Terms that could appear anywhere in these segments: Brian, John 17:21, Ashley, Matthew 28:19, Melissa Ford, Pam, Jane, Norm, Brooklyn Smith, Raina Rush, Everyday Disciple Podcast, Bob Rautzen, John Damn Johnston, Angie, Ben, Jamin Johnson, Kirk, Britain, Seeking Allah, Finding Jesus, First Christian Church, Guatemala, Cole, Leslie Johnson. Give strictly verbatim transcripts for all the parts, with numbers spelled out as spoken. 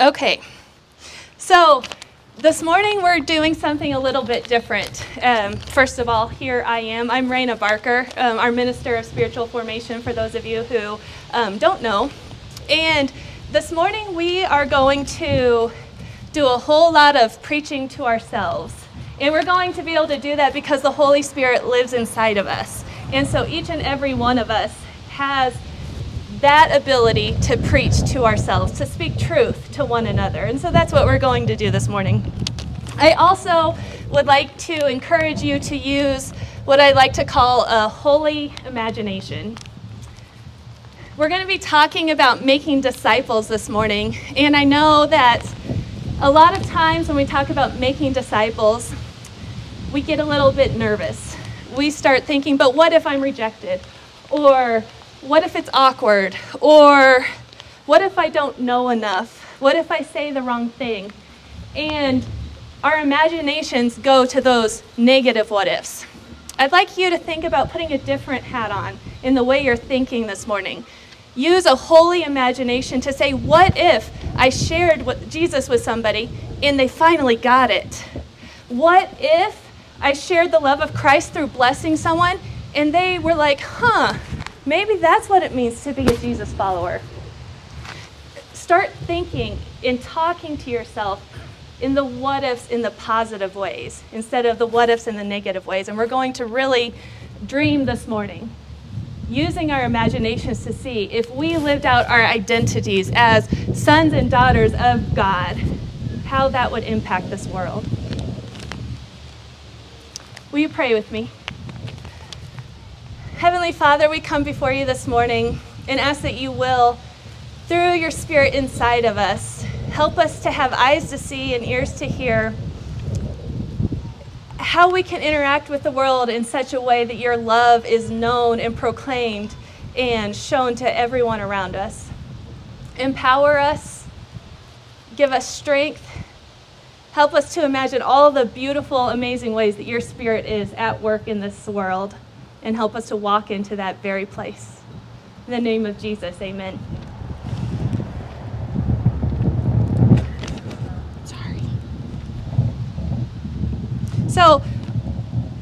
Okay, so this morning we're doing something a little bit different. Um, first of all, here I am. I'm Raina Barker, um, our Minister of Spiritual Formation, for those of you who um, don't know. And this morning we are going to do a whole lot of preaching to ourselves. And we're going to be able to do that because the Holy Spirit lives inside of us. And so each and every one of us has that ability to preach to ourselves, to speak truth to one another. And so that's what we're going to do this morning. I also would like to encourage you to use what I like to call a holy imagination. We're going to be talking about making disciples this morning. And I know that a lot of times when we talk about making disciples, we get a little bit nervous. We start thinking, but what if I'm rejected? Or what if it's awkward? Or what if I don't know enough? What if I say the wrong thing? And our imaginations go to those negative what ifs. I'd like you to think about putting a different hat on in the way you're thinking this morning. Use a holy imagination to say, what if I shared with Jesus with somebody and they finally got it? What if I shared the love of Christ through blessing someone and they were like, huh, maybe that's what it means to be a Jesus follower. Start thinking and talking to yourself in the what-ifs in the positive ways instead of the what-ifs in the negative ways. And we're going to really dream this morning, using our imaginations to see if we lived out our identities as sons and daughters of God, how that would impact this world. Will you pray with me? Heavenly Father, we come before you this morning and ask that you will, through your Spirit inside of us, help us to have eyes to see and ears to hear how we can interact with the world in such a way that your love is known and proclaimed and shown to everyone around us. Empower us, give us strength, help us to imagine all the beautiful, amazing ways that your Spirit is at work in this world, and help us to walk into that very place. In the name of Jesus, amen. Sorry. So,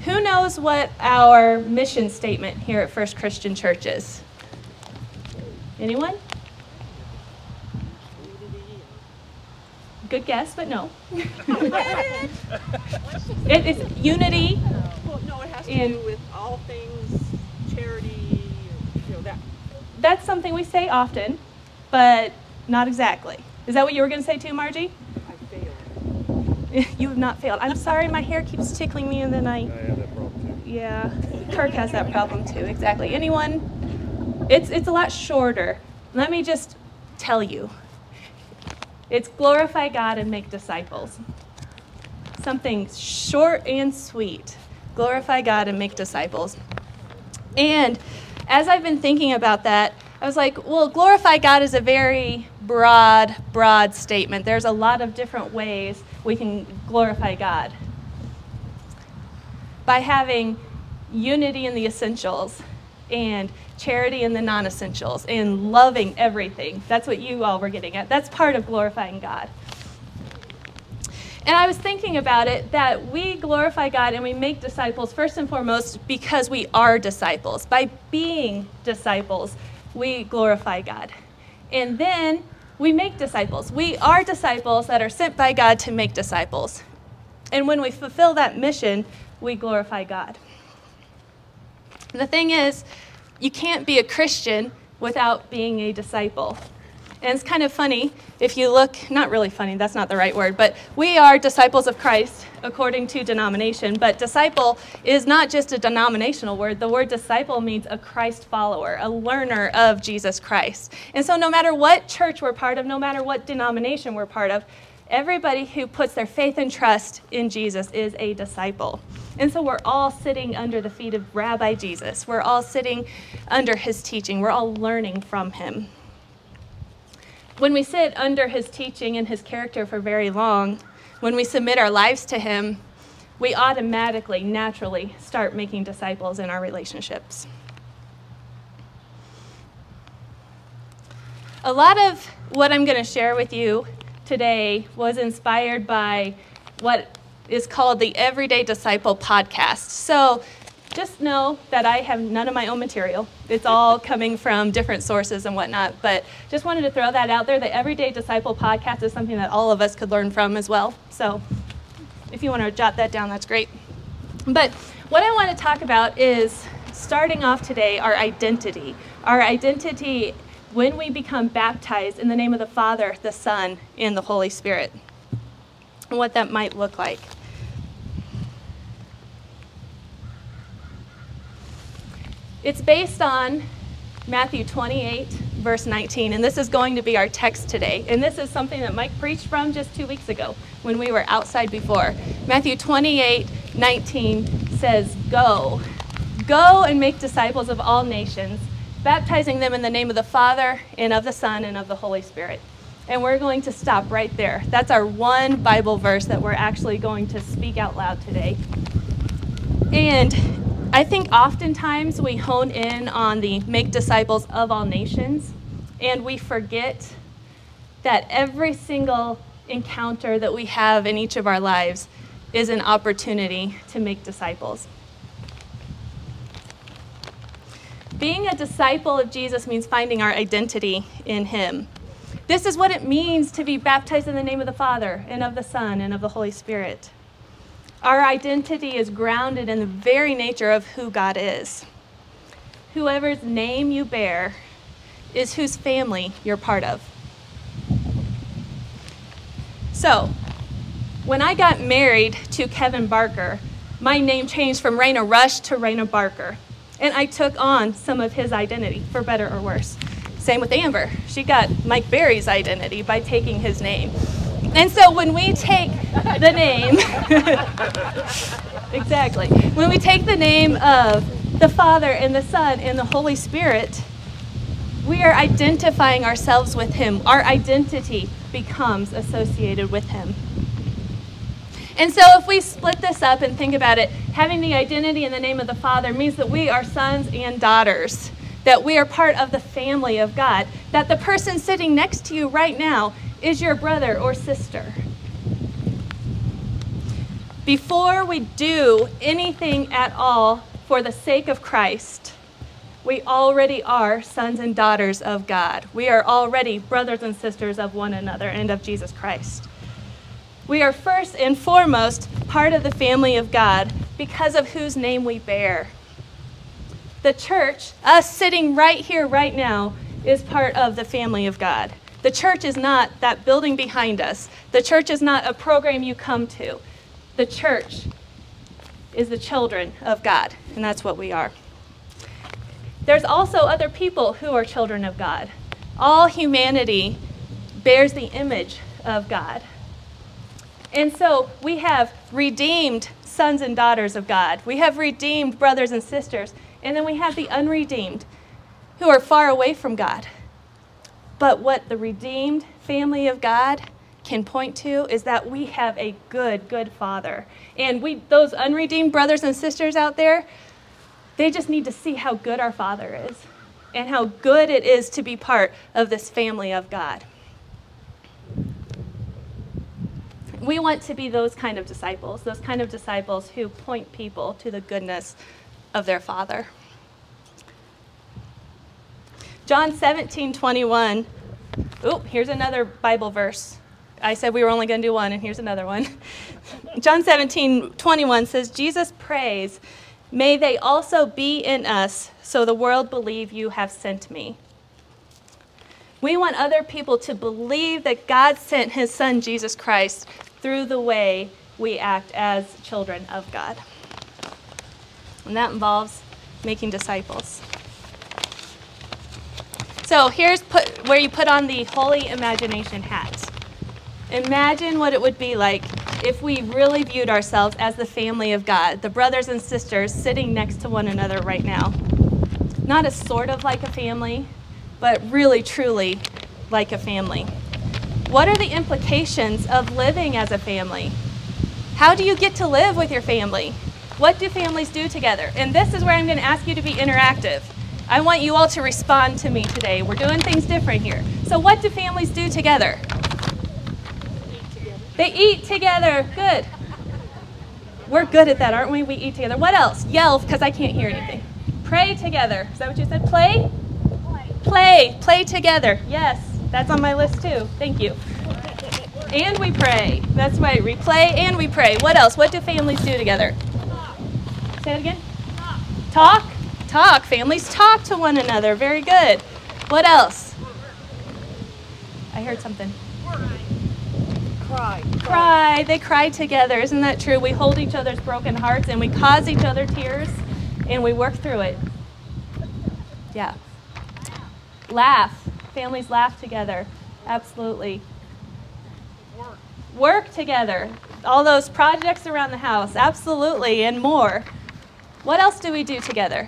who knows what our mission statement here at First Christian Church is? Anyone? Good guess, but no. It is unity. No, it has to and do with all things, charity, you know, that. That's something we say often, but not exactly. Is that what you were going to say too, Margie? I failed. You have not failed. I'm sorry, my hair keeps tickling me, and then I... I have that problem, too. Yeah, Kirk has that problem, too, exactly. Anyone? It's, it's a lot shorter. Let me just tell you. It's glorify God and make disciples. Something short and sweet. Glorify God and make disciples. And as I've been thinking about that, I was like, well, glorify God is a very broad, broad statement. There's a lot of different ways we can glorify God. By having unity in the essentials and charity in the non-essentials and loving everything. That's what you all were getting at. That's part of glorifying God. And I was thinking about it, that we glorify God and we make disciples first and foremost because we are disciples. By being disciples, we glorify God. And then we make disciples. We are disciples that are sent by God to make disciples. And when we fulfill that mission, we glorify God. The thing is, you can't be a Christian without being a disciple. And it's kind of funny, if you look, not really funny, that's not the right word, but we are disciples of Christ according to denomination, but disciple is not just a denominational word. The word disciple means a Christ follower, a learner of Jesus Christ. And so no matter what church we're part of, no matter what denomination we're part of, everybody who puts their faith and trust in Jesus is a disciple. And so we're all sitting under the feet of Rabbi Jesus. We're all sitting under his teaching. We're all learning from him. When we sit under his teaching and his character for very long, when we submit our lives to him, we automatically, naturally start making disciples in our relationships. A lot of what I'm going to share with you today was inspired by what is called the Everyday Disciple Podcast. So just know that I have none of my own material. It's all coming from different sources and whatnot, but just wanted to throw that out there. The Everyday Disciple Podcast is something that all of us could learn from as well. So if you want to jot that down, that's great. But what I want to talk about is starting off today, our identity. Our identity when we become baptized in the name of the Father, the Son, and the Holy Spirit, and what that might look like. It's based on Matthew twenty-eight, verse nineteen, and this is going to be our text today. And this is something that Mike preached from just two weeks ago when we were outside before. Matthew twenty-eight nineteen says, Go, go and make disciples of all nations, baptizing them in the name of the Father and of the Son and of the Holy Spirit. And we're going to stop right there. That's our one Bible verse that we're actually going to speak out loud today. And I think oftentimes we hone in on the make disciples of all nations, and we forget that every single encounter that we have in each of our lives is an opportunity to make disciples. Being a disciple of Jesus means finding our identity in him. This is what it means to be baptized in the name of the Father and of the Son and of the Holy Spirit. Our identity is grounded in the very nature of who God is. Whoever's name you bear is whose family you're part of. So, when I got married to Kevin Barker, my name changed from Raina Rush to Raina Barker, and I took on some of his identity, for better or worse. Same with Amber. She got Mike Berry's identity by taking his name. And so when we take the name, exactly, when we take the name of the Father and the Son and the Holy Spirit, we are identifying ourselves with him. Our identity becomes associated with him. And so if we split this up and think about it, having the identity in the name of the Father means that we are sons and daughters, that we are part of the family of God, that the person sitting next to you right now is your brother or sister. Before we do anything at all for the sake of Christ, we already are sons and daughters of God. We are already brothers and sisters of one another and of Jesus Christ. We are first and foremost part of the family of God because of whose name we bear. The church, us sitting right here, right now, is part of the family of God. The church is not that building behind us. The church is not a program you come to. The church is the children of God, and that's what we are. There's also other people who are children of God. All humanity bears the image of God. And so we have redeemed sons and daughters of God. We have redeemed brothers and sisters. And then we have the unredeemed who are far away from God. But what the redeemed family of God can point to is that we have a good, good Father. And we, those unredeemed brothers and sisters out there, they just need to see how good our Father is and how good it is to be part of this family of God. We want to be those kind of disciples, those kind of disciples who point people to the goodness of their Father. John seventeen twenty-one. Oh, here's another Bible verse. I said we were only going to do one, and here's another one. John seventeen twenty-one says, Jesus prays, may they also be in us, so the world believe you have sent me. We want other people to believe that God sent his son, Jesus Christ, through the way we act as children of God. And that involves making disciples. So here's put, where you put on the holy imagination hat. Imagine what it would be like if we really viewed ourselves as the family of God, the brothers and sisters sitting next to one another right now. Not a sort of like a family, but really, truly like a family. What are the implications of living as a family? How do you get to live with your family? What do families do together? And this is where I'm going to ask you to be interactive. I want you all to respond to me today. We're doing things different here. So what do families do together? They eat together. Good. We're good at that, aren't we? We eat together. What else? Yell, because I can't hear anything. Pray together. Is that what you said? Play? Play. Play together. Yes. That's on my list, too. Thank you. And we pray. That's right. We play and we pray. What else? What do families do together? Talk. Say that again? Talk. Talk. Talk. Families talk to one another. Very good. What else? I heard something. Cry. Cry. They cry together. Isn't that true? We hold each other's broken hearts and we cause each other tears and we work through it. Yeah. Laugh. Families laugh together. Absolutely. Work. Work together. All those projects around the house. Absolutely. And more. What else do we do together?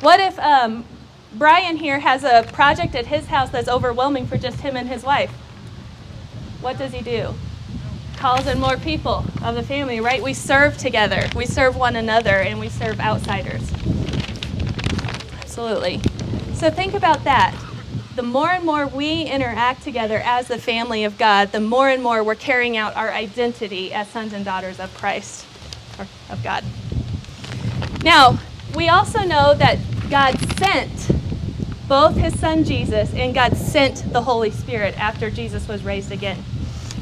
What if um, Brian here has a project at his house that's overwhelming for just him and his wife? What does he do? Calls in more people of the family, right? We serve together. We serve one another, and we serve outsiders. Absolutely. So think about that. The more and more we interact together as the family of God, the more and more we're carrying out our identity as sons and daughters of Christ, or of God. Now, we also know that God sent both his son Jesus and God sent the Holy Spirit after Jesus was raised again.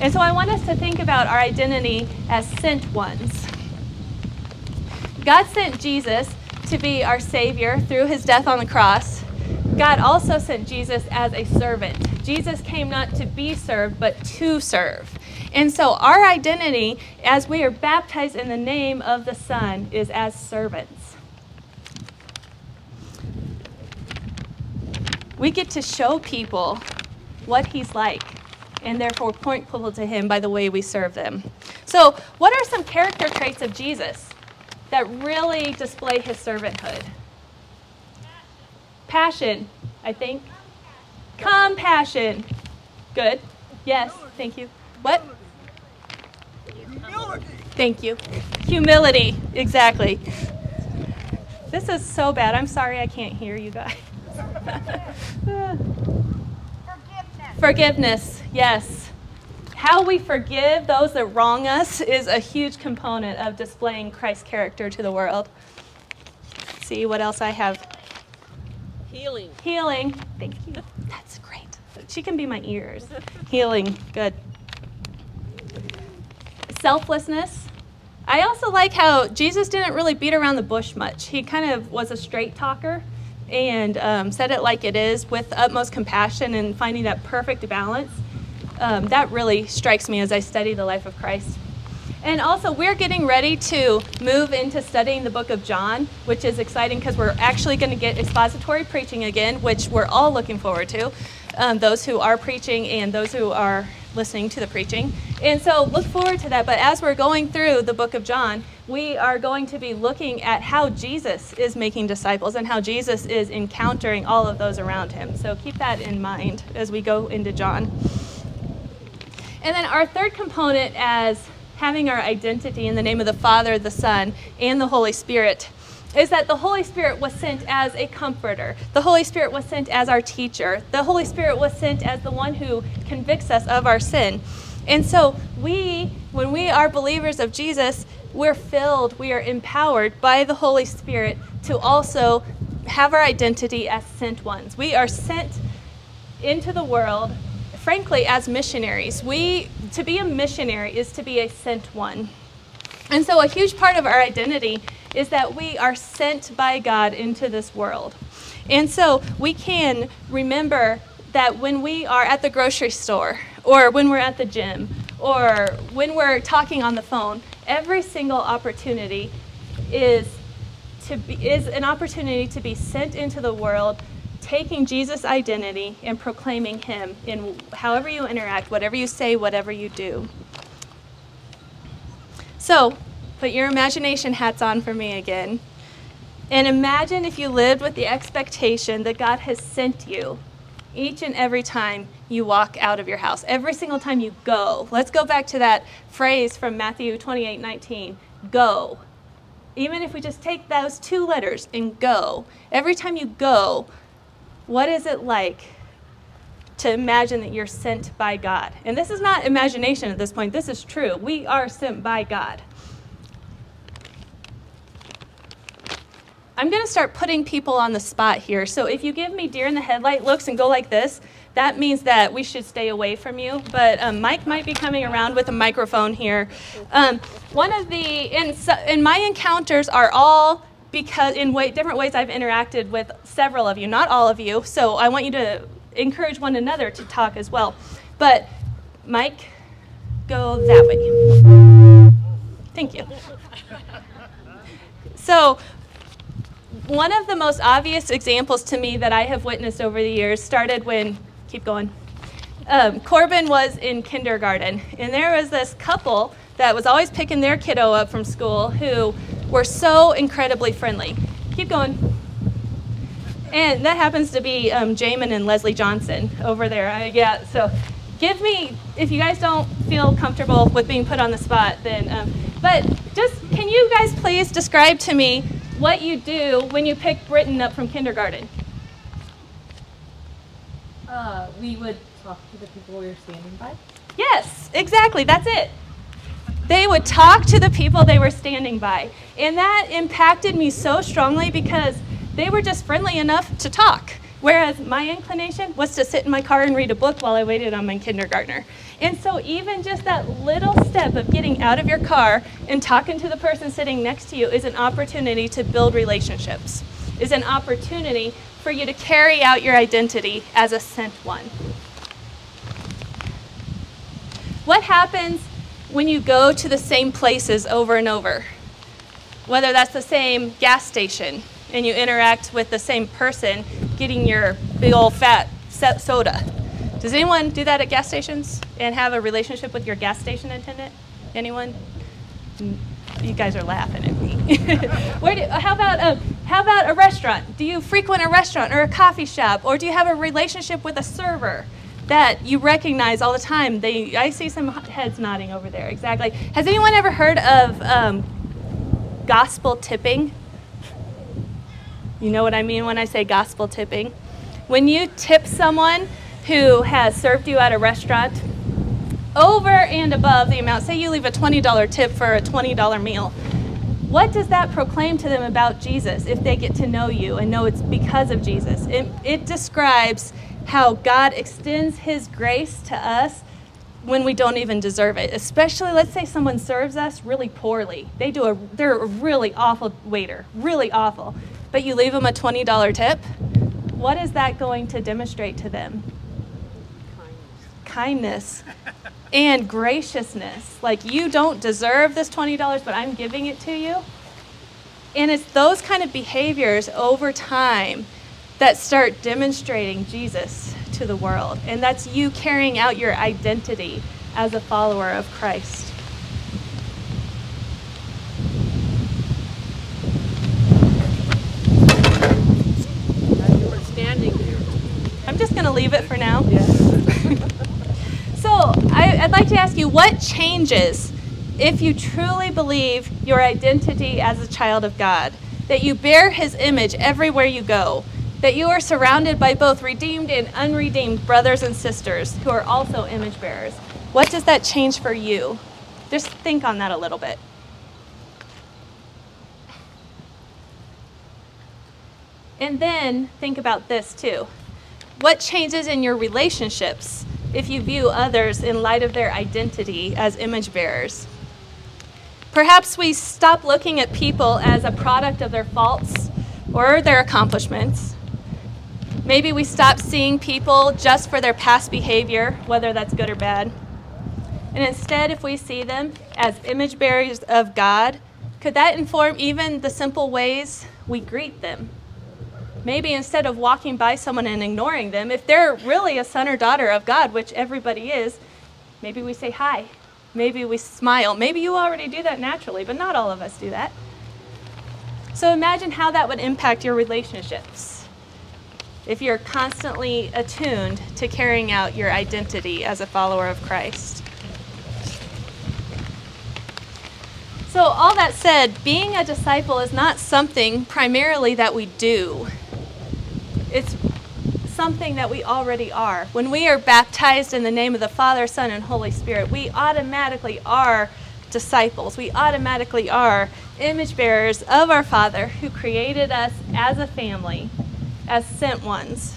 And so I want us to think about our identity as sent ones. God sent Jesus to be our Savior through his death on the cross. God also sent Jesus as a servant. Jesus came not to be served, but to serve. And so our identity as we are baptized in the name of the Son is as servants. We get to show people what he's like and therefore point people to him by the way we serve them. So what are some character traits of Jesus that really display his servanthood? Passion, Passion I think. Compassion. Compassion. Good. Yes, humility. Thank you. What? Humility. Thank you. Humility, exactly. This is so bad. I'm sorry I can't hear you guys. Forgiveness. Forgiveness, yes. How we forgive those that wrong us is a huge component of displaying Christ's character to the world. Let's see what else I have. Healing. Healing. Thank you. That's great. She can be my ears. Healing. Good. Selflessness. I also like how Jesus didn't really beat around the bush much. He kind of was a straight talker. And um, said it like it is with utmost compassion and finding that perfect balance. Um, that really strikes me as I study the life of Christ. And also, we're getting ready to move into studying the book of John, which is exciting because we're actually going to get expository preaching again, which we're all looking forward to, um, those who are preaching and those who are listening to the preaching. And so look forward to that. But as we're going through the book of John, we are going to be looking at how Jesus is making disciples and how Jesus is encountering all of those around him. So keep that in mind as we go into John. And then our third component as having our identity in the name of the Father, the Son, and the Holy Spirit is that the Holy Spirit was sent as a comforter. The Holy Spirit was sent as our teacher. The Holy Spirit was sent as the one who convicts us of our sin. And so we, when we are believers of Jesus, we're filled, we are empowered by the Holy Spirit to also have our identity as sent ones. We are sent into the world, frankly, as missionaries. We, to be a missionary is to be a sent one. And so a huge part of our identity is that we are sent by God into this world. And so we can remember that when we are at the grocery store, or when we're at the gym, or when we're talking on the phone, every single opportunity is to be, is an opportunity to be sent into the world, taking Jesus' identity and proclaiming him in however you interact, whatever you say, whatever you do. So, put your imagination hats on for me again. And imagine if you lived with the expectation that God has sent you each and every time you walk out of your house, every single time you go. Let's go back to that phrase from Matthew twenty-eight nineteen, go. Even if we just take those two letters and go, every time you go, what is it like to imagine that you're sent by God. And this is not imagination at this point. This is true. We are sent by God. I'm going to start putting people on the spot here. So if you give me deer in the headlight looks and go like this, that means that we should stay away from you. But um, Mike might be coming around with a microphone here. Um, one of the, in, in my encounters are all because in way, different ways I've interacted with several of you, not all of you. So I want you to encourage one another to talk as well. But Mike, go that way. Thank you. So, one of the most obvious examples to me that I have witnessed over the years started when, keep going, um, Corbin was in kindergarten. And there was this couple that was always picking their kiddo up from school who were so incredibly friendly. Keep going. And that happens to be um, Jamin and Leslie Johnson over there. I, yeah, so give me, if you guys don't feel comfortable with being put on the spot, then, um, but just, can you guys please describe to me what you do when you pick Britain up from kindergarten? Uh, we would talk to the people we were standing by. Yes, exactly. That's it. They would talk to the people they were standing by. And that impacted me so strongly because they were just friendly enough to talk. Whereas my inclination was to sit in my car and read a book while I waited on my kindergartner. And so even just that little step of getting out of your car and talking to the person sitting next to you is an opportunity to build relationships, is an opportunity for you to carry out your identity as a sent one. What happens when you go to the same places over and over? Whether that's the same gas station and you interact with the same person getting your big old fat soda. Does anyone do that at gas stations and have a relationship with your gas station attendant? Anyone? You guys are laughing at me. Where do, how about a, how about a restaurant? Do you frequent a restaurant or a coffee shop, or do you have a relationship with a server that you recognize all the time? They, I see some heads nodding over there. Exactly. Has anyone ever heard of um, gospel tipping? You know what I mean when I say gospel tipping. When you tip someone who has served you at a restaurant over and above the amount, say you leave a twenty dollars tip for a twenty dollars meal, what does that proclaim to them about Jesus if they get to know you and know it's because of Jesus? It, it describes how God extends his grace to us when we don't even deserve it. Especially, let's say someone serves us really poorly. They do a, they're a really awful waiter, really awful. But you leave them a twenty dollars tip, what is that going to demonstrate to them? Kindness. Kindness and graciousness. Like, you don't deserve this twenty dollars, but I'm giving it to you. And it's those kind of behaviors over time that start demonstrating Jesus to the world. And that's you carrying out your identity as a follower of Christ. I'm just going to leave it for now. Yeah. So I, I'd like to ask you, what changes if you truly believe your identity as a child of God, that you bear his image everywhere you go, that you are surrounded by both redeemed and unredeemed brothers and sisters who are also image bearers? What does that change for you? Just think on that a little bit. And then think about this too. What changes in your relationships if you view others in light of their identity as image bearers? Perhaps we stop looking at people as a product of their faults or their accomplishments. Maybe we stop seeing people just for their past behavior, whether that's good or bad. And instead, if we see them as image bearers of God, could that inform even the simple ways we greet them? Maybe instead of walking by someone and ignoring them, if they're really a son or daughter of God, which everybody is, maybe we say hi. Maybe we smile. Maybe you already do that naturally, but not all of us do that. So imagine how that would impact your relationships if you're constantly attuned to carrying out your identity as a follower of Christ. So all that said, being a disciple is not something primarily that we do. It's something that we already are. When we are baptized in the name of the Father, Son, and Holy Spirit, we automatically are disciples. We automatically are image bearers of our Father who created us as a family, as sent ones.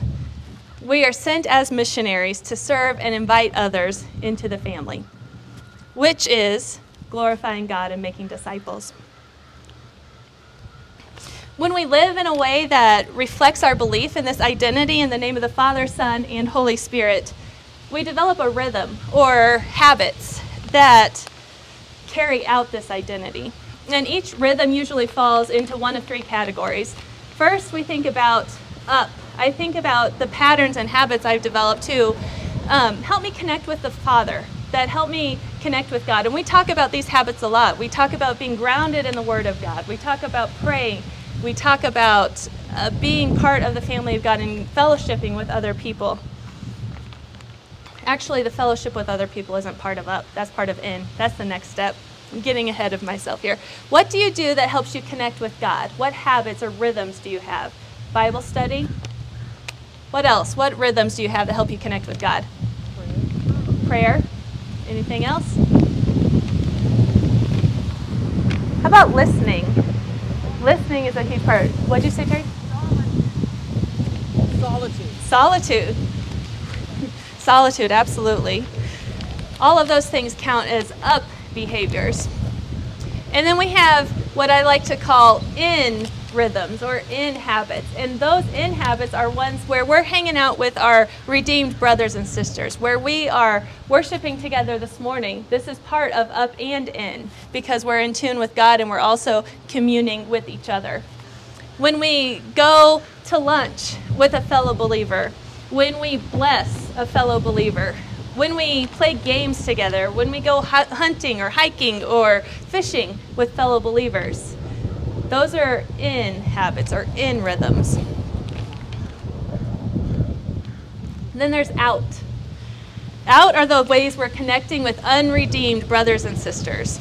We are sent as missionaries to serve and invite others into the family, which is glorifying God and making disciples. When we live in a way that reflects our belief in this identity in the name of the Father, Son, and Holy Spirit, we develop a rhythm or habits that carry out this identity. And each rhythm usually falls into one of three categories. First, we think about up. I think about the patterns and habits I've developed to um, help me connect with the Father, that help me connect with God. And we talk about these habits a lot. We talk about being grounded in the Word of God. We talk about praying. We talk about uh, being part of the family of God and fellowshipping with other people. Actually, the fellowship with other people isn't part of up. That's part of in. That's the next step. I'm getting ahead of myself here. What do you do that helps you connect with God? What habits or rhythms do you have? Bible study? What else? What rhythms do you have that help you connect with God? Prayer. Prayer. Anything else? How about listening? Listening is a key part. What'd you say, Terry? Solitude. Solitude. Solitude, absolutely. All of those things count as up behaviors. And then we have what I like to call in rhythms or in habits. And those in habits are ones where we're hanging out with our redeemed brothers and sisters, where we are worshiping together this morning. This is part of up and in because we're in tune with God and we're also communing with each other. When we go to lunch with a fellow believer, when we bless a fellow believer, when we play games together, when we go hunting or hiking or fishing with fellow believers, those are in habits or in rhythms. Then there's out. Out are the ways we're connecting with unredeemed brothers and sisters.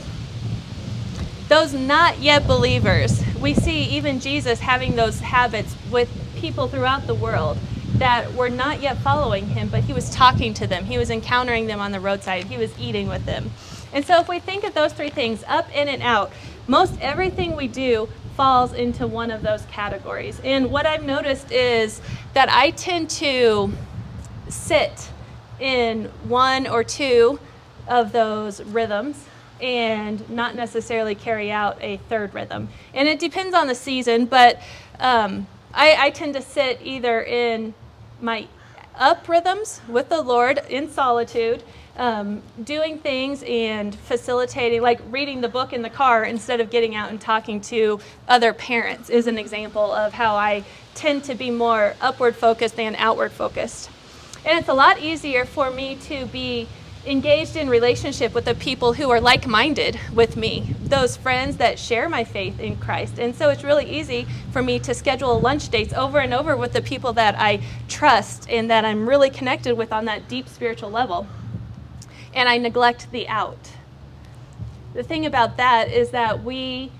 Those not yet believers, we see even Jesus having those habits with people throughout the world that were not yet following him, but he was talking to them. He was encountering them on the roadside. He was eating with them. And so if we think of those three things, up, in, and out, most everything we do falls into one of those categories. And what I've noticed is that I tend to sit in one or two of those rhythms and not necessarily carry out a third rhythm. And it depends on the season, but um, I, I tend to sit either in my up rhythms with the Lord in solitude, um, doing things and facilitating, like reading the book in the car instead of getting out and talking to other parents is an example of how I tend to be more upward focused than outward focused. And it's a lot easier for me to be engaged in relationship with the people who are like-minded with me, those friends that share my faith in Christ. And so it's really easy for me to schedule lunch dates over and over with the people that I trust and that I'm really connected with on that deep spiritual level. And I neglect the out. The thing about that is that we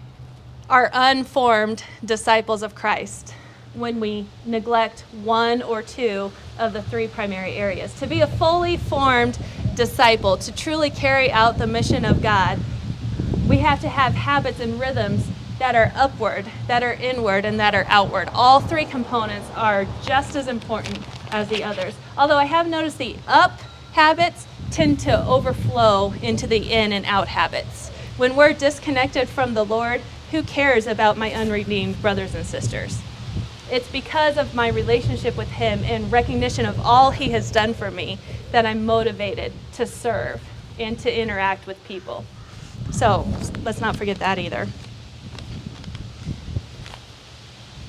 are unformed disciples of Christ when we neglect one or two of the three primary areas. To be a fully formed disciple, to truly carry out the mission of God, we have to have habits and rhythms that are upward, that are inward, and that are outward. All three components are just as important as the others. Although I have noticed the up habits tend to overflow into the in and out habits. When we're disconnected from the Lord, who cares about my unredeemed brothers and sisters? It's because of my relationship with him and recognition of all he has done for me that I'm motivated to serve and to interact with people. So let's not forget that either.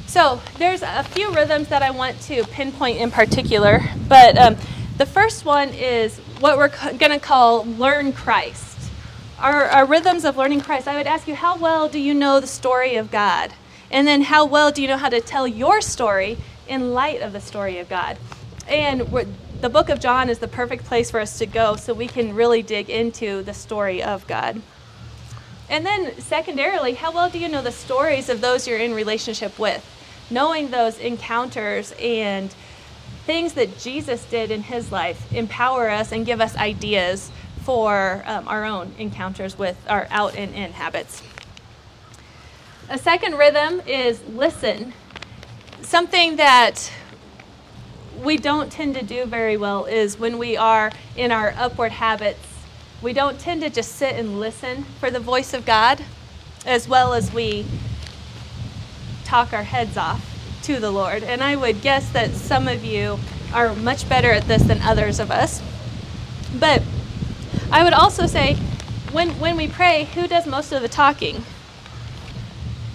So there's a few rhythms that I want to pinpoint in particular, but um, the first one is what we're c- going to call learn Christ. Our, our rhythms of learning Christ, I would ask you, how well do you know the story of God? And then how well do you know how to tell your story in light of the story of God? And we're, the book of John is the perfect place for us to go so we can really dig into the story of God. And then secondarily, how well do you know the stories of those you're in relationship with? Knowing those encounters and things that Jesus did in his life empower us and give us ideas for um, our own encounters with our out and in habits. A second rhythm is listen. Something that we don't tend to do very well is when we are in our upward habits, we don't tend to just sit and listen for the voice of God as well as we talk our heads off to the Lord. And I would guess that some of you are much better at this than others of us. But I would also say, when when we pray, who does most of the talking?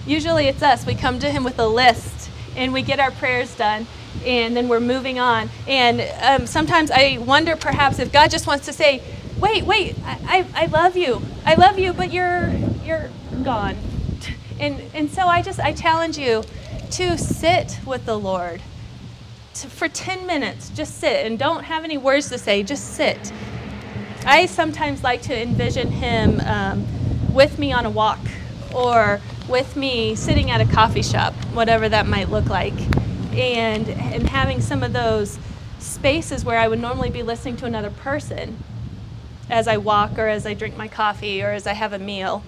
Usually it's us. We come to him with a list and we get our prayers done and then we're moving on. And um, sometimes I wonder perhaps if God just wants to say, wait, wait, I, I, I love you. I love you, but you're you're gone. And and so I just I challenge you to sit with the Lord to, for ten minutes. Just sit and don't have any words to say. Just sit. I sometimes like to envision him um, with me on a walk or with me sitting at a coffee shop, whatever that might look like, and, and having some of those spaces where I would normally be listening to another person as I walk or as I drink my coffee or as I have a meal.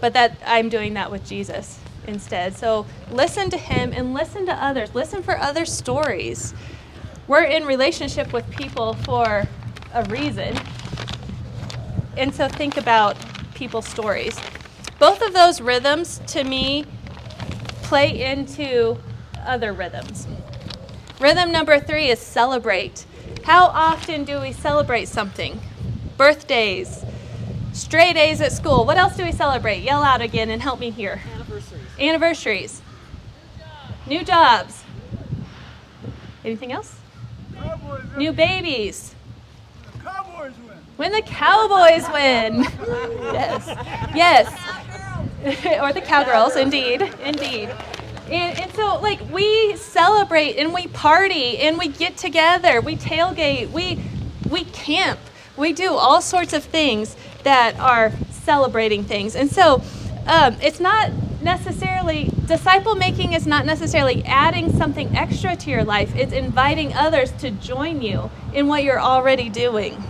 But that I'm doing that with Jesus instead. So listen to him and listen to others. Listen for other stories. We're in relationship with people for a reason. And so think about people's stories. Both of those rhythms, to me, play into other rhythms. Rhythm number three is celebrate. How often do we celebrate something? Birthdays, straight A's at school. What else do we celebrate? Yell out again and help me here. Anniversaries. Anniversaries. New jobs. New jobs. Anything else? Cowboys win. New babies. The Cowboys win. When the Cowboys win. Yes. Yes. Or the Cowgirls, indeed. Indeed. And, and so, like, we celebrate and we party and we get together. We tailgate. We we camp. We do all sorts of things that are celebrating things. And so um, it's not necessarily, disciple making is not necessarily adding something extra to your life. It's inviting others to join you in what you're already doing.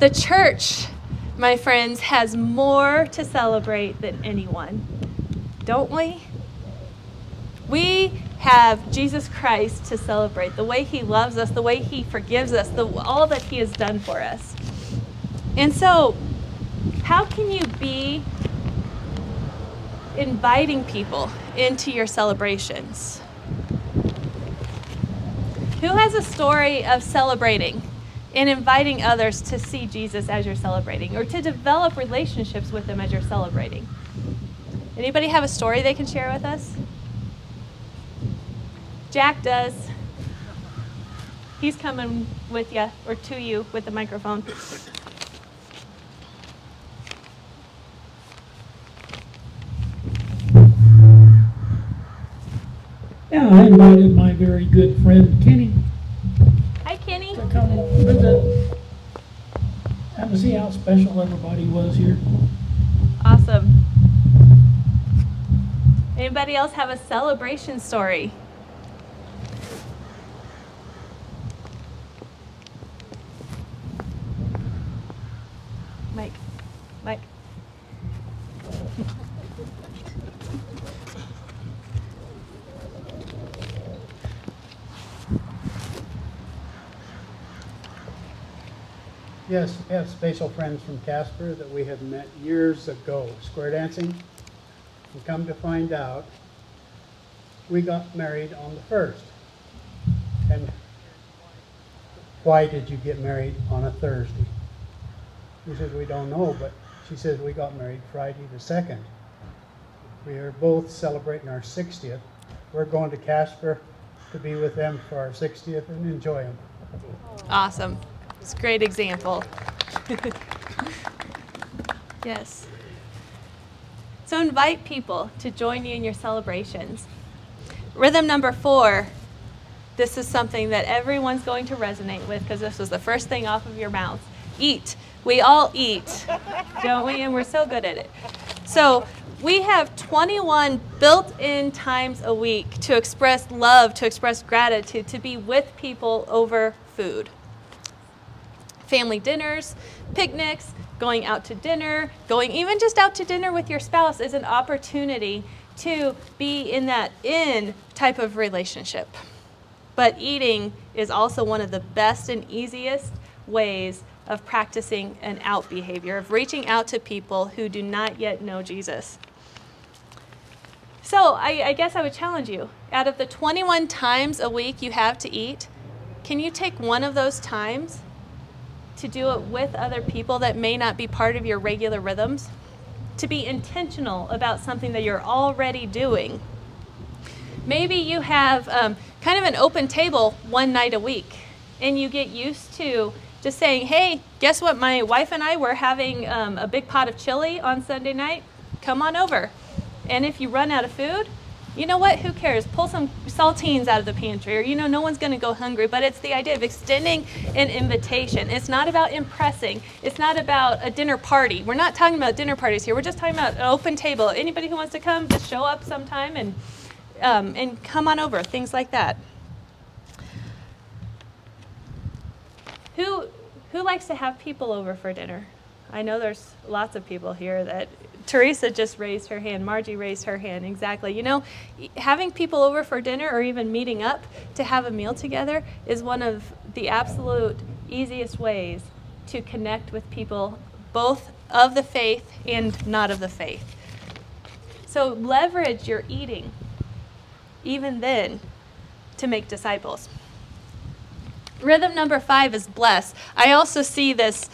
The church, my friends, has more to celebrate than anyone, don't we? We have Jesus Christ to celebrate, the way he loves us, the way he forgives us, the, all that he has done for us. And so, how can you be inviting people into your celebrations? Who has a story of celebrating and inviting others to see Jesus as you're celebrating or to develop relationships with them as you're celebrating? Anybody have a story they can share with us? Jack does. He's coming with you or to you with the microphone. Yeah, I invited my very good friend Kenny. Hi, Kenny. To come visit and to see how special everybody was here. Awesome. Anybody else have a celebration story? Mike. Mike. Yes, I have special friends from Casper that we have met years ago, square dancing. And come to find out, we got married on the first. And why did you get married on a Thursday? He says, we don't know, but she says, we got married Friday the second. We are both celebrating our sixtieth. We're going to Casper to be with them for our sixtieth and enjoy them. Awesome. It's a great example. Yes. So invite people to join you in your celebrations. Rhythm number four. This is something that everyone's going to resonate with because this was the first thing off of your mouth. Eat. We all eat, don't we? And we're so good at it. So We have twenty-one built-in times a week to express love, to express gratitude, to be with people over food. Family dinners, picnics, going out to dinner, going even just out to dinner with your spouse is an opportunity to be in that in type of relationship. But eating is also one of the best and easiest ways of practicing an out behavior, of reaching out to people who do not yet know Jesus. So I, I guess I would challenge you, out of the twenty-one times a week you have to eat, can you take one of those times to do it with other people that may not be part of your regular rhythms? To be intentional about something that you're already doing. Maybe you have um, kind of an open table one night a week, and you get used to just saying, hey, guess what? My wife and I were having um, a big pot of chili on Sunday night. Come on over. And if you run out of food, you know what? Who cares? Pull some saltines out of the pantry, or, you know, no one's going to go hungry. But it's the idea of extending an invitation. It's not about impressing. It's not about a dinner party. We're not talking about dinner parties here. We're just talking about an open table. Anybody who wants to come, just show up sometime and um, and come on over, things like that. Who who likes to have people over for dinner? I know there's lots of people here that Teresa just raised her hand. Margie raised her hand. Exactly. You know, having people over for dinner or even meeting up to have a meal together is one of the absolute easiest ways to connect with people, both of the faith and not of the faith. So leverage your eating, even then, to make disciples. Rhythm number five is bless. I also see this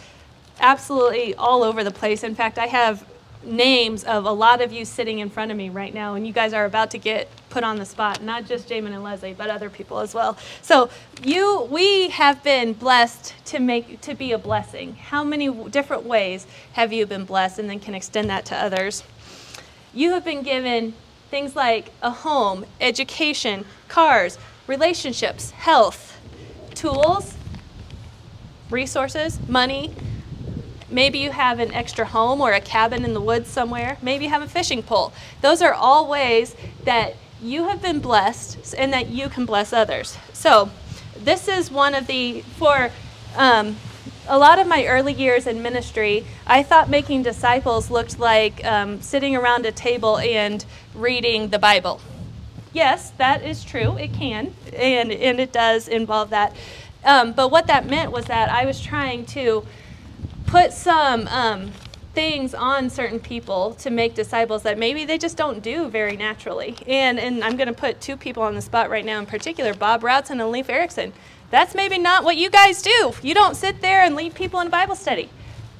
absolutely all over the place. In fact, I have names of a lot of you sitting in front of me right now, and you guys are about to get put on the spot, not just Jamin and Leslie, but other people as well. So you, we have been blessed to make to be a blessing. How many different ways have you been blessed, and then can extend that to others? You have been given things like a home, education, cars, relationships, health, tools, resources, money. Maybe you have an extra home or a cabin in the woods somewhere. Maybe you have a fishing pole. Those are all ways that you have been blessed and that you can bless others. So this is one of the, for um, a lot of my early years in ministry, I thought making disciples looked like um, sitting around a table and reading the Bible. Yes, that is true. It can, and, and it does involve that. Um, but what that meant was that I was trying to put some um, things on certain people to make disciples that maybe they just don't do very naturally. And and I'm going to put two people on the spot right now in particular, Bob Rautzen and Leif Erickson. That's maybe not what you guys do. You don't sit there and lead people in Bible study.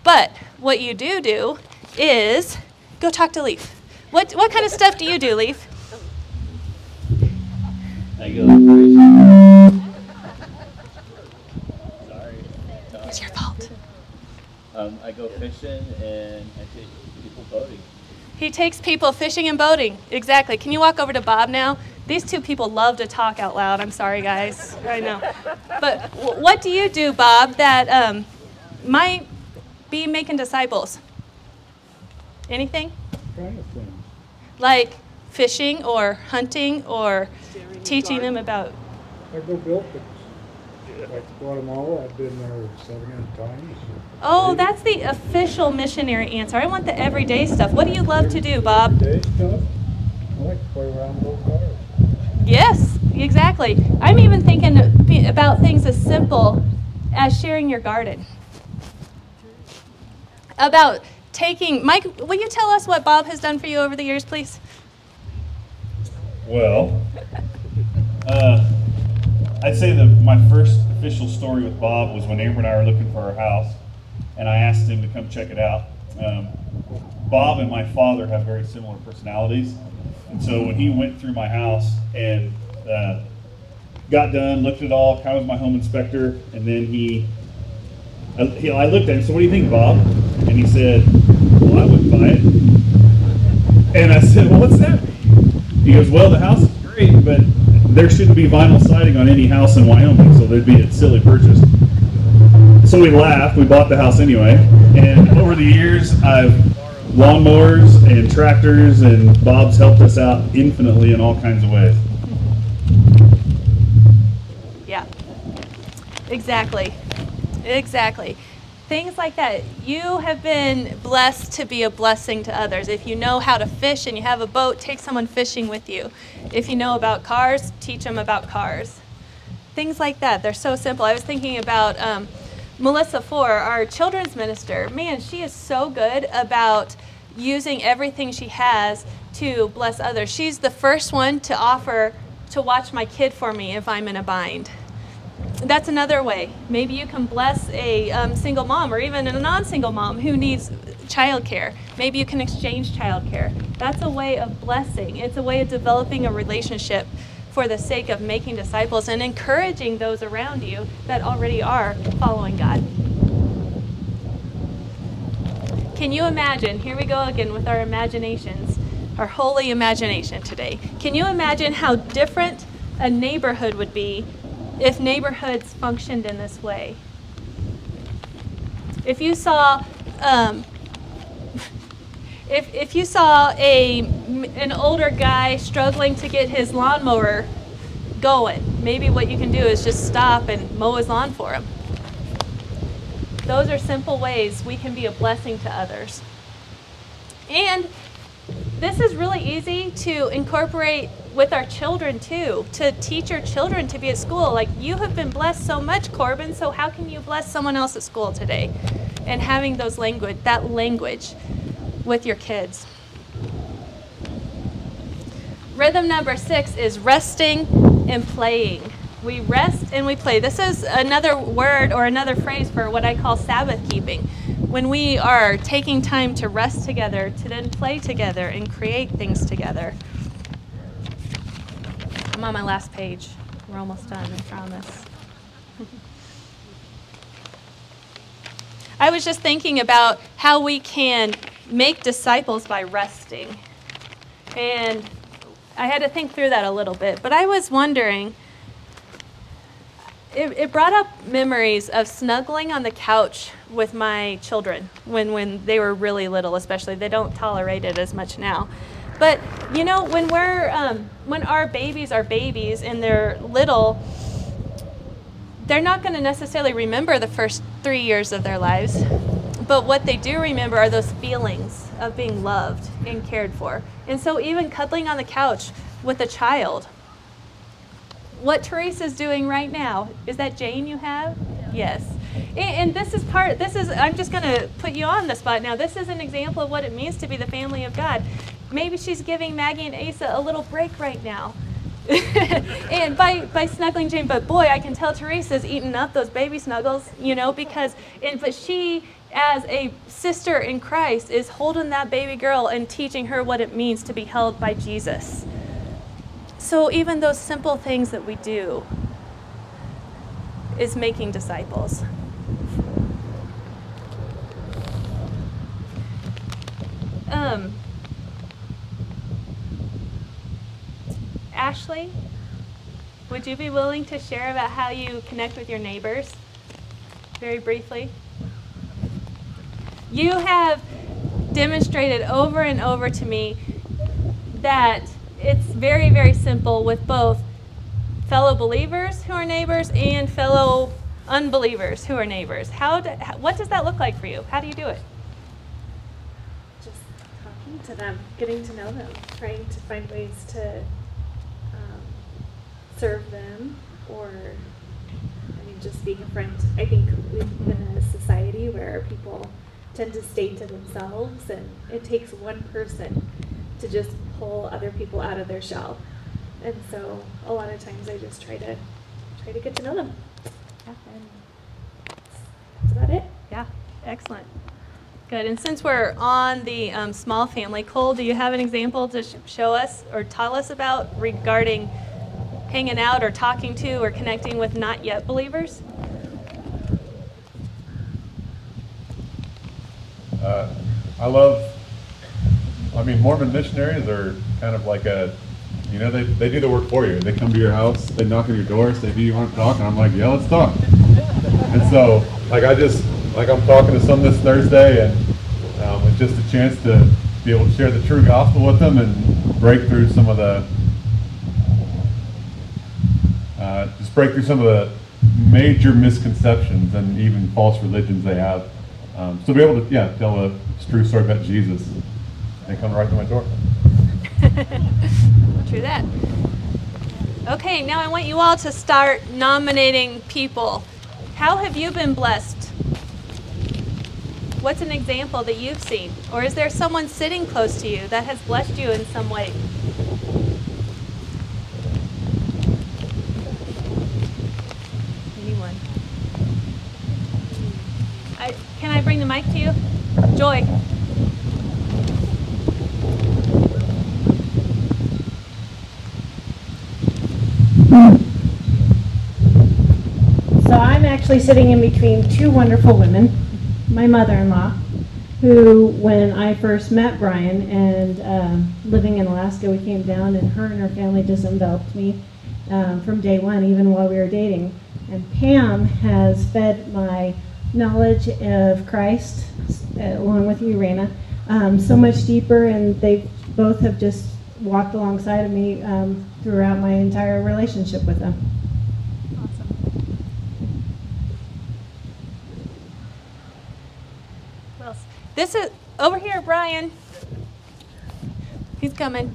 But what you do do is go talk to Leif. What, what kind of stuff do you do, Leif? I go fishing. Sorry. It's your fault. Um, I go fishing and I take people boating. He takes people fishing and boating. Exactly. Can you walk over to Bob now? These two people love to talk out loud. I'm sorry, guys. I know. But w- what do you do, Bob, that um, might be making disciples? Anything? Like fishing or hunting or teaching them about... I go build things. Like Guatemala, I've been there seven times. Oh, that's the official missionary answer. I want the everyday stuff. What do you love to do, Bob? Everyday stuff? I like to play around with old cars. Yes, exactly. I'm even thinking about things as simple as sharing your garden. About taking... Mike, will you tell us what Bob has done for you over the years, please? Well, uh... I'd say that my first official story with Bob was when Amber and I were looking for our house, and I asked him to come check it out. Um, Bob and my father have very similar personalities, and so when he went through my house and uh, got done, looked at it all, kind of my home inspector, and then he, I, he, I looked at him, so what do you think, Bob? And he said, well, I wouldn't buy it. And I said, well, what's that? He goes, well, the house is great, but there shouldn't be vinyl siding on any house in Wyoming, so there'd be a silly purchase. So we laughed. We bought the house anyway. And over the years, I've borrowed lawnmowers and tractors, and Bob's helped us out infinitely in all kinds of ways. Yeah, exactly, exactly. Things like that. You have been blessed to be a blessing to others. If you know how to fish and you have a boat, take someone fishing with you. If you know about cars, teach them about cars. Things like that. They're so simple. I was thinking about um, Melissa Ford, our children's minister. Man, she is so good about using everything she has to bless others. She's the first one to offer to watch my kid for me if I'm in a bind. That's another way. Maybe you can bless a um, single mom or even a non-single mom who needs childcare. Maybe you can exchange childcare. That's a way of blessing. It's a way of developing a relationship for the sake of making disciples and encouraging those around you that already are following God. Can you imagine? Here we go again with our imaginations, our holy imagination today. Can you imagine how different a neighborhood would be if neighborhoods functioned in this way? If you saw, um, if if you saw a an older guy struggling to get his lawnmower going, maybe what you can do is just stop and mow his lawn for him. Those are simple ways we can be a blessing to others. And this is really easy to incorporate with our children too, to teach your children to be at school. Like, you have been blessed so much, Corbin, so how can you bless someone else at school today? And having those language, that language with your kids. Rhythm number six is resting and playing. We rest and we play. This is another word or another phrase for what I call Sabbath keeping. When we are taking time to rest together, to then play together and create things together. I'm on my last page. We're almost done, I promise. I was just thinking about how we can make disciples by resting. And I had to think through that a little bit. But I was wondering, it, it brought up memories of snuggling on the couch with my children when, when they were really little, especially. They don't tolerate it as much now. But, you know, when we're, um, when our babies are babies and they're little, they're not going to necessarily remember the first three years of their lives. But what they do remember are those feelings of being loved and cared for. And so even cuddling on the couch with a child, what Teresa's doing right now, is that Jane you have? Yeah. Yes. And this is part, this is, I'm just going to put you on the spot now. This is an example of what it means to be the family of God. Maybe she's giving Maggie and Asa a little break right now and by, by snuggling Jane. But boy, I can tell Teresa's eating up those baby snuggles, you know, because, and, but she, as a sister in Christ, is holding that baby girl and teaching her what it means to be held by Jesus. So even those simple things that we do is making disciples. Um... Ashley, would you be willing to share about how you connect with your neighbors, very briefly? You have demonstrated over and over to me that it's very, very simple with both fellow believers who are neighbors and fellow unbelievers who are neighbors. How? Do, what does that look like for you? How do you do it? Just talking to them, getting to know them, trying to find ways to serve them, or I mean, just being a friend. I think we live in a society where people tend to stay to themselves, and it takes one person to just pull other people out of their shell. And so, a lot of times, I just try to try to get to know them. Yeah. And that's about it. Yeah, excellent, good. And since we're on the um, small family, Cole, do you have an example to sh- show us or tell us about regarding hanging out or talking to or connecting with not yet believers? Uh, I love, I mean, Mormon missionaries are kind of like a, you know, they, they do the work for you. They come to your house, they knock on your door, say, do you want to talk? And I'm like, yeah, let's talk. And so, like, I just, like, I'm talking to some this Thursday, and um, it just a chance to be able to share the true gospel with them and break through some of the uh, just break through some of the major misconceptions and even false religions they have. Um, so be able to yeah tell a true story about Jesus. They come right to my door. True that. Okay, now I want you all to start nominating people. How have you been blessed? What's an example that you've seen? Or is there someone sitting close to you that has blessed you in some way? Anyone? I, can I bring the mic to you? Joy. So I'm actually sitting in between two wonderful women. My mother-in-law, who when I first met Brian and uh, living in Alaska, we came down and her and her family just enveloped me um, from day one, even while we were dating. And Pam has fed my knowledge of Christ, uh, along with you, Raina, um, so much deeper, and they both have just walked alongside of me um, throughout my entire relationship with them. This is over here, Brian. He's coming.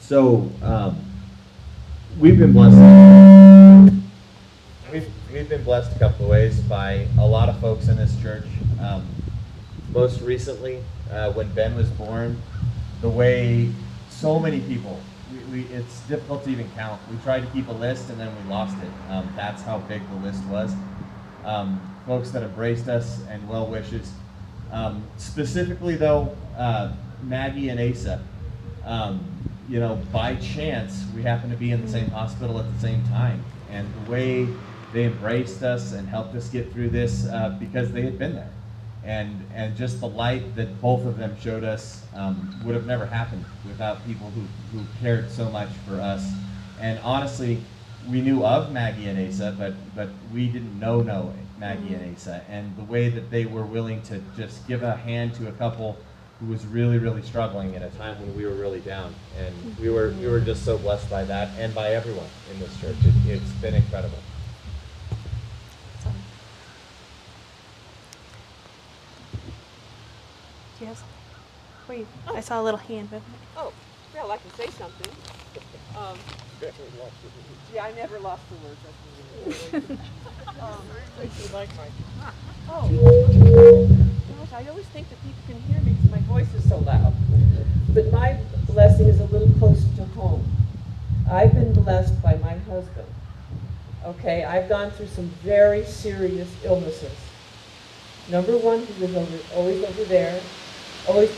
So um, we've been blessed. We've we've been blessed a couple of ways by a lot of folks in this church. Um, most recently, uh, when Ben was born, the way. So many people. We, we, it's difficult to even count. We tried to keep a list and then we lost it. Um, that's how big the list was. Um, folks that embraced us and well wishes. Um, specifically though, uh, Maggie and Asa. Um, you know, by chance, we happened to be in the same hospital at the same time. And the way they embraced us and helped us get through this uh, because they had been there. And and just the light that both of them showed us um, would have never happened without people who, who cared so much for us. And honestly, we knew of Maggie and Asa, but but we didn't know no Maggie and Asa. And the way that they were willing to just give a hand to a couple who was really really struggling at a time when we were really down. And we were we were just so blessed by that and by everyone in this church. It, it's been incredible. Yes. Wait, oh. I saw a little hand. But... Oh, well, I can say something. Um, yeah, I never lost the words. um, oh, gosh, I always think that people can hear me because my voice is so loud. But my blessing is a little closer to home. I've been blessed by my husband. Okay, I've gone through some very serious illnesses. Number one, he was over, always over there. Always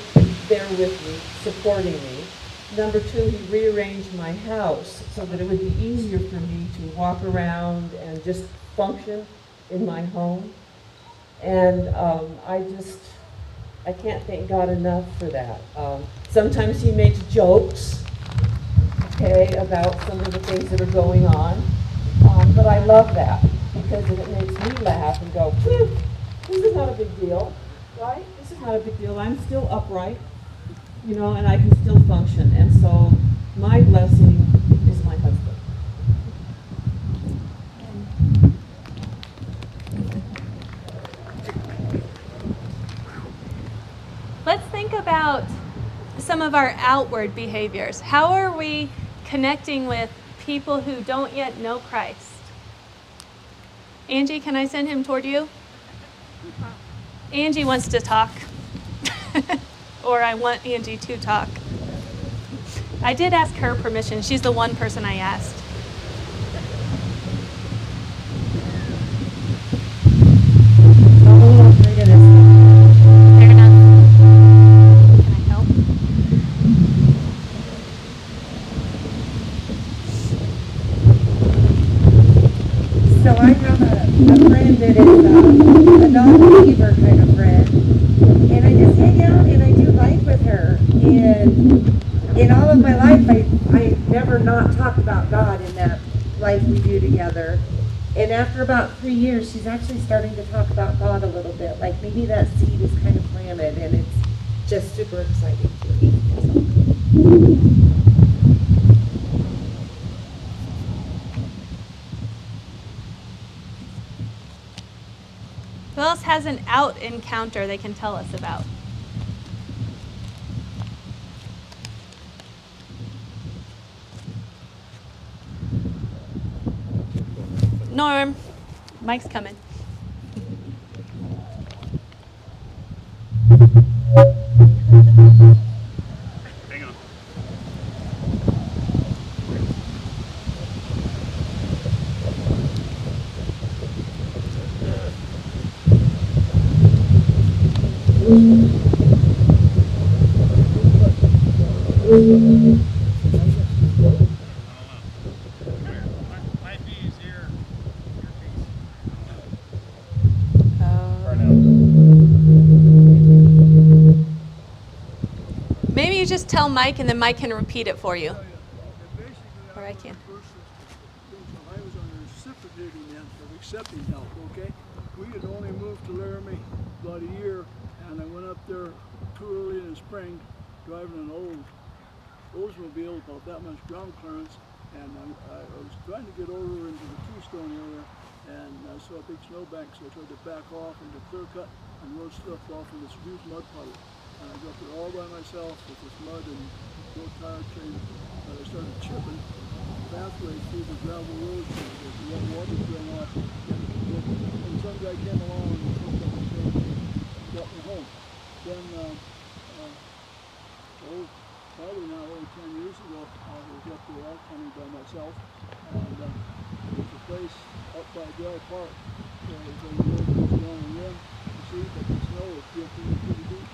there with me, supporting me. Number two, he rearranged my house so that it would be easier for me to walk around and just function in my home. And um, I just, I can't thank God enough for that. Um, sometimes he makes jokes, okay, about some of the things that are going on. Um, but I love that because it makes me laugh and go, whew, this is not a big deal. Right? This is not a big deal. I'm still upright, you know, and I can still function. And so my blessing is my husband. Let's think about some of our outward behaviors. How are we connecting with people who don't yet know Christ? Angie, can I send him toward you? Angie wants to talk, or I want Angie to talk. I did ask her permission. She's the one person I asked. Oh, there it is. Fair enough. Can I help? So I have a, a friend that is uh, a non-believer kind of. And I just hang out and I do life with her. And in all of my life, I, I never not talked about God in that life we do together. And after about three years, she's actually starting to talk about God a little bit. Like maybe that seed is kind of planted, and it's just super exciting for me. Who else has an out encounter they can tell us about? Norm, Mike's coming. Hang on. Mm-hmm. Tell Mike, and then Mike can repeat it for you. Or I can. I was on the reciprocating end of accepting help, okay? We had only moved to Laramie about a year, and I went up there too early in the spring, driving an old Oldsmobile, about that much ground clearance, and I, I was trying to get over into the Keystone area, and I saw a big snowbank, so I tried to back off into clear cut and rode stuff off in this huge mud puddle. And I got there all by myself with this mud and no tire chain, but I started chipping the pathway through the gravel road and the water going off. And some guy came along and took up the road and got me home. Then, uh, uh, oh, probably now over ten years ago, I was up the rock hunting by myself, and uh, it was a place up by Dell Park where the road was going in. You see, but the snow was drifting pretty deep.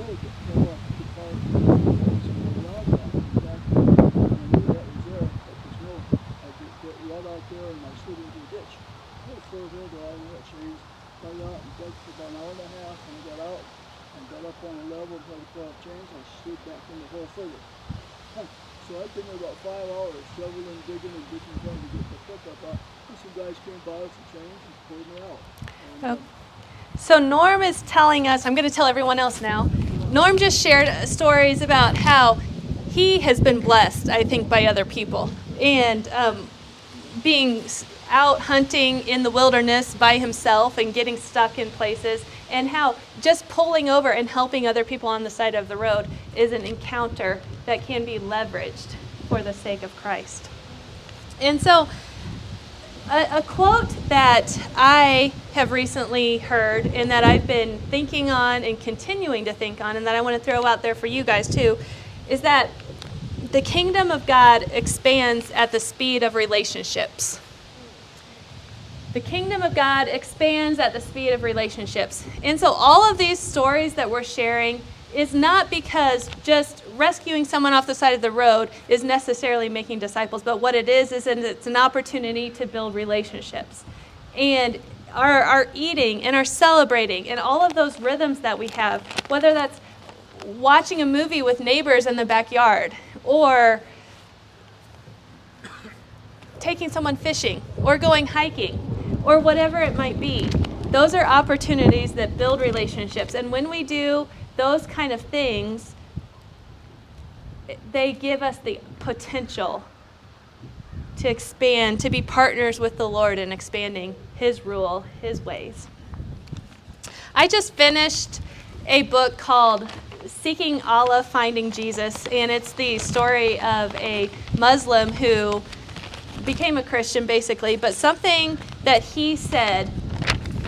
That fell off the park and out and I knew that was there, but the snow, I get right out there and I slid into a ditch. I was further to all the wet chains, dug out and dug for about an hour and a half, and I got out and got up on a level and tried to pull up chains, and I slid back in the whole figure. Huh. So I'd been there about five hours, shoveling, digging, and ditching, trying to get the pickup out. And some guys came by with some chains and pulled me out. And, oh. So Norm is telling us, I'm going to tell everyone else now, Norm just shared stories about how he has been blessed, I think, by other people. And um, being out hunting in the wilderness by himself and getting stuck in places, and how just pulling over and helping other people on the side of the road is an encounter that can be leveraged for the sake of Christ. And so a, a quote that I have recently heard and that I've been thinking on and continuing to think on, and that I want to throw out there for you guys too, is that the kingdom of God expands at the speed of relationships. The kingdom of God expands at the speed of relationships. And so all of these stories that we're sharing is not because just rescuing someone off the side of the road is necessarily making disciples, but what it is is it's an opportunity to build relationships. And Our, our eating and our celebrating and all of those rhythms that we have, whether that's watching a movie with neighbors in the backyard or taking someone fishing or going hiking or whatever it might be, those are opportunities that build relationships. And when we do those kind of things, they give us the potential to expand, to be partners with the Lord in expanding His rule, His ways. I just finished a book called Seeking Allah, Finding Jesus, and it's the story of a Muslim who became a Christian, basically, but something that he said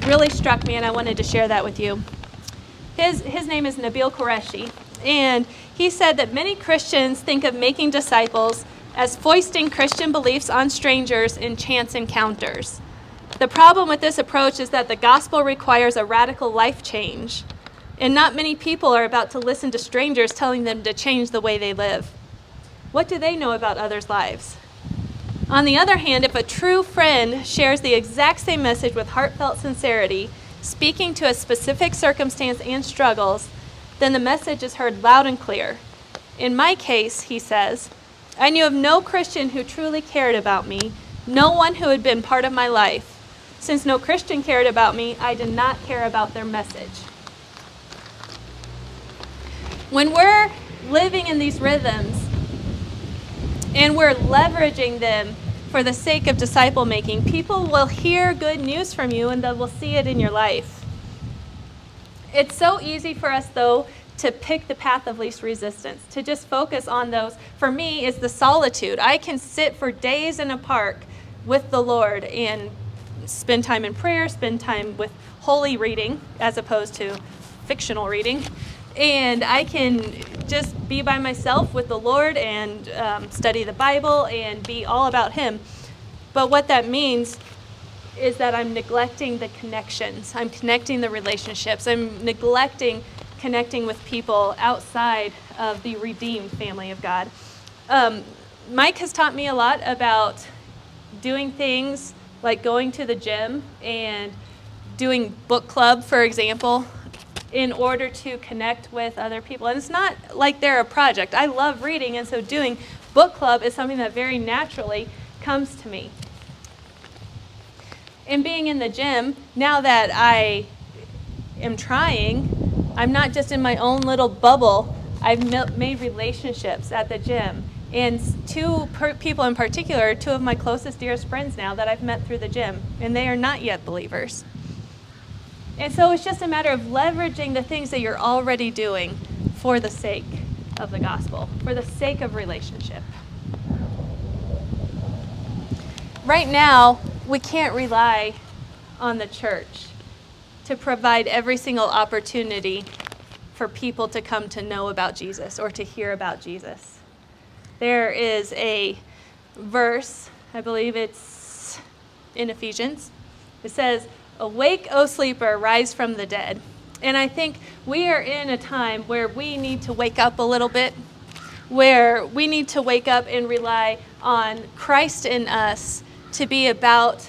really struck me, and I wanted to share that with you. His, his name is Nabil Qureshi, and he said that many Christians think of making disciples as foisting Christian beliefs on strangers in chance encounters. The problem with this approach is that the gospel requires a radical life change, and not many people are about to listen to strangers telling them to change the way they live. What do they know about others' lives? On the other hand, if a true friend shares the exact same message with heartfelt sincerity, speaking to a specific circumstance and struggles, then the message is heard loud and clear. In my case, he says, I knew of no Christian who truly cared about me, no one who had been part of my life. Since no Christian cared about me, I did not care about their message. When we're living in these rhythms and we're leveraging them for the sake of disciple making, people will hear good news from you and they will see it in your life. It's so easy for us, though, to pick the path of least resistance, to just focus on those. For me, is the solitude. I can sit for days in a park with the Lord and spend time in prayer, spend time with holy reading as opposed to fictional reading. And I can just be by myself with the Lord and um, study the Bible and be all about Him. But what that means is that I'm neglecting the connections. I'm connecting the relationships. I'm neglecting connecting with people outside of the redeemed family of God. Um, Mike has taught me a lot about doing things like going to the gym and doing book club, for example, in order to connect with other people. And it's not like they're a project. I love reading, and so doing book club is something that very naturally comes to me. And being in the gym, now that I am trying, I'm not just in my own little bubble. I've made relationships at the gym. And two per- people in particular, two of my closest, dearest friends now that I've met through the gym, and they are not yet believers. And so it's just a matter of leveraging the things that you're already doing for the sake of the gospel, for the sake of relationship. Right now, we can't rely on the church to provide every single opportunity for people to come to know about Jesus or to hear about Jesus. There is a verse, I believe it's in Ephesians, it says, Awake, O sleeper, rise from the dead. And I think we are in a time where we need to wake up a little bit, where we need to wake up and rely on Christ in us to be about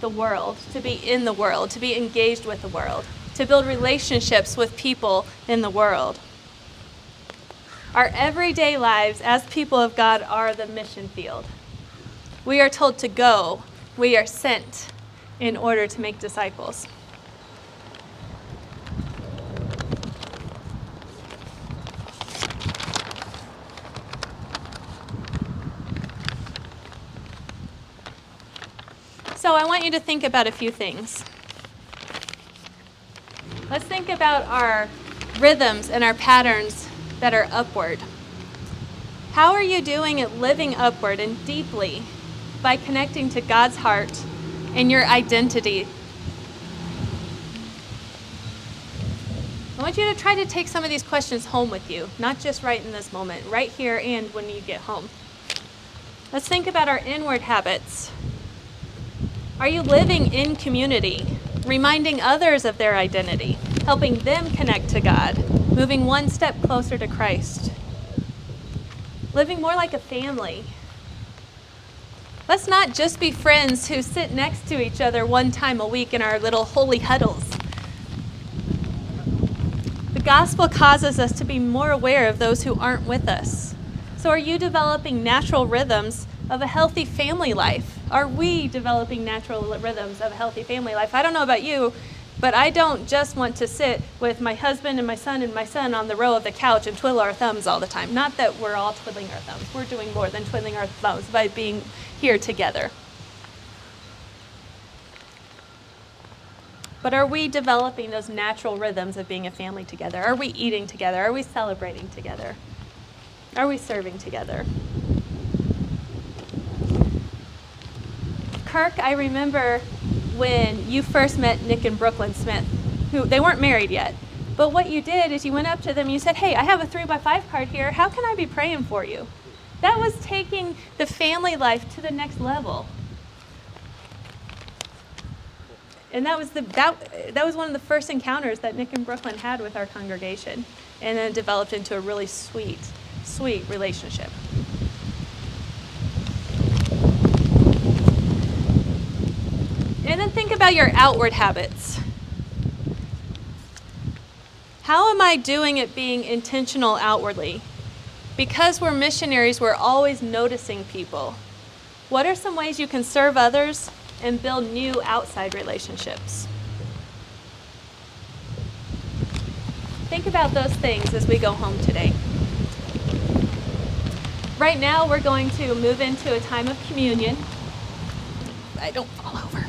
the world, to be in the world, to be engaged with the world, to build relationships with people in the world. Our everyday lives as people of God are the mission field. We are told to go. We are sent in order to make disciples. So I want you to think about a few things. Let's think about our rhythms and our patterns that are upward. How are you doing at living upward and deeply by connecting to God's heart and your identity? I want you to try to take some of these questions home with you, not just right in this moment, right here and when you get home. Let's think about our inward habits. Are you living in community, reminding others of their identity, helping them connect to God, moving one step closer to Christ, living more like a family? Let's not just be friends who sit next to each other one time a week in our little holy huddles. The gospel causes us to be more aware of those who aren't with us. So are you developing natural rhythms of a healthy family life? Are we developing natural rhythms of a healthy family life? I don't know about you, but I don't just want to sit with my husband and my son and my son on the row of the couch and twiddle our thumbs all the time. Not that we're all twiddling our thumbs. We're doing more than twiddling our thumbs by being here together. But are we developing those natural rhythms of being a family together? Are we eating together? Are we celebrating together? Are we serving together? Kirk, I remember when you first met Nick and Brooklyn Smith, who they weren't married yet, but what you did is you went up to them and you said, hey, I have a three by five card here. How can I be praying for you? That was taking the family life to the next level. And that was the that, that was one of the first encounters that Nick and Brooklyn had with our congregation, and then developed into a really sweet, sweet relationship. And then think about your outward habits. How am I doing at being intentional outwardly? Because we're missionaries, we're always noticing people. What are some ways you can serve others and build new outside relationships? Think about those things as we go home today. Right now, we're going to move into a time of communion. I don't fall over.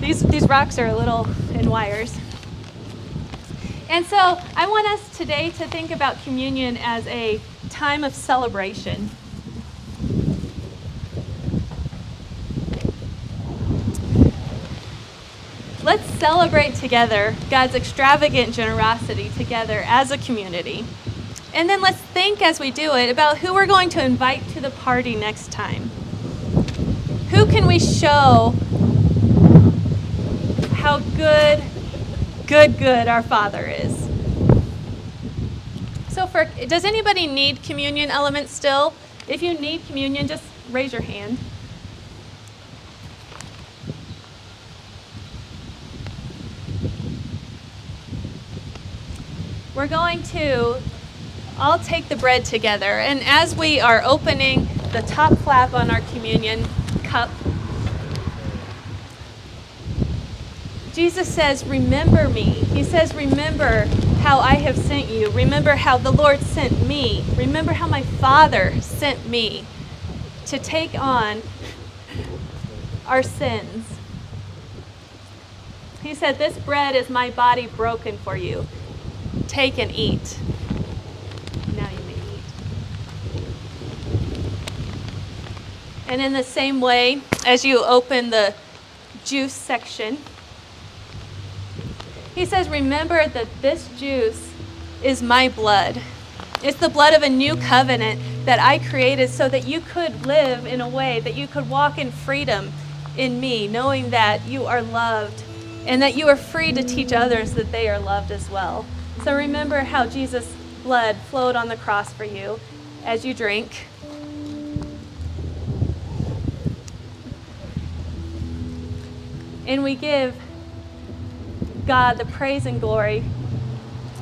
These, these rocks are a little in wires. And so I want us today to think about communion as a time of celebration. Let's celebrate together God's extravagant generosity together as a community. And then let's think as we do it about who we're going to invite to the party next time. Who can we show how good Good, good, our Father is. So for, does anybody need communion elements still? If you need communion, just raise your hand. We're going to all take the bread together. And as we are opening the top flap on our communion cup, Jesus says, remember me. He says, remember how I have sent you. Remember how the Lord sent me. Remember how my Father sent me to take on our sins. He said, this bread is my body broken for you. Take and eat. Now you may eat. And in the same way, as you open the juice section, He says, remember that this juice is my blood. It's the blood of a new covenant that I created so that you could live in a way, that you could walk in freedom in me, knowing that you are loved and that you are free to teach others that they are loved as well. So remember how Jesus' blood flowed on the cross for you as you drink. And we give God the praise and glory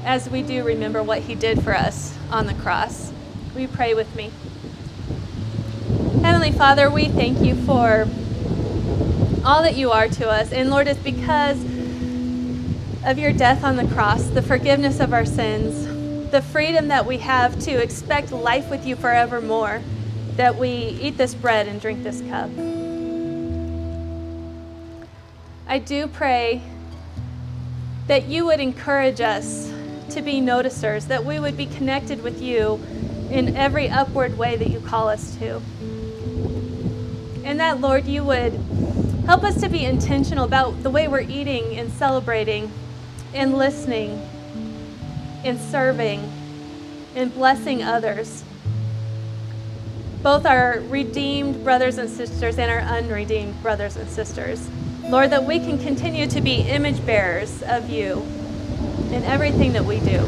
as we do remember what he did for us on the cross. Will you pray with me? Heavenly Father, we thank you for all that you are to us. And Lord, it's because of your death on the cross, the forgiveness of our sins, the freedom that we have to expect life with you forevermore, that we eat this bread and drink this cup. I do pray that you would encourage us to be noticers, that we would be connected with you in every upward way that you call us to. And that, Lord, you would help us to be intentional about the way we're eating and celebrating and listening and serving and blessing others, both our redeemed brothers and sisters and our unredeemed brothers and sisters. Lord, that we can continue to be image bearers of you in everything that we do.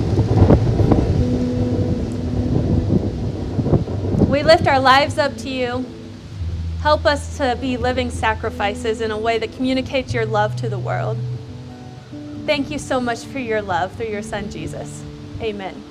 We lift our lives up to you. Help us to be living sacrifices in a way that communicates your love to the world. Thank you so much for your love through your Son, Jesus. Amen.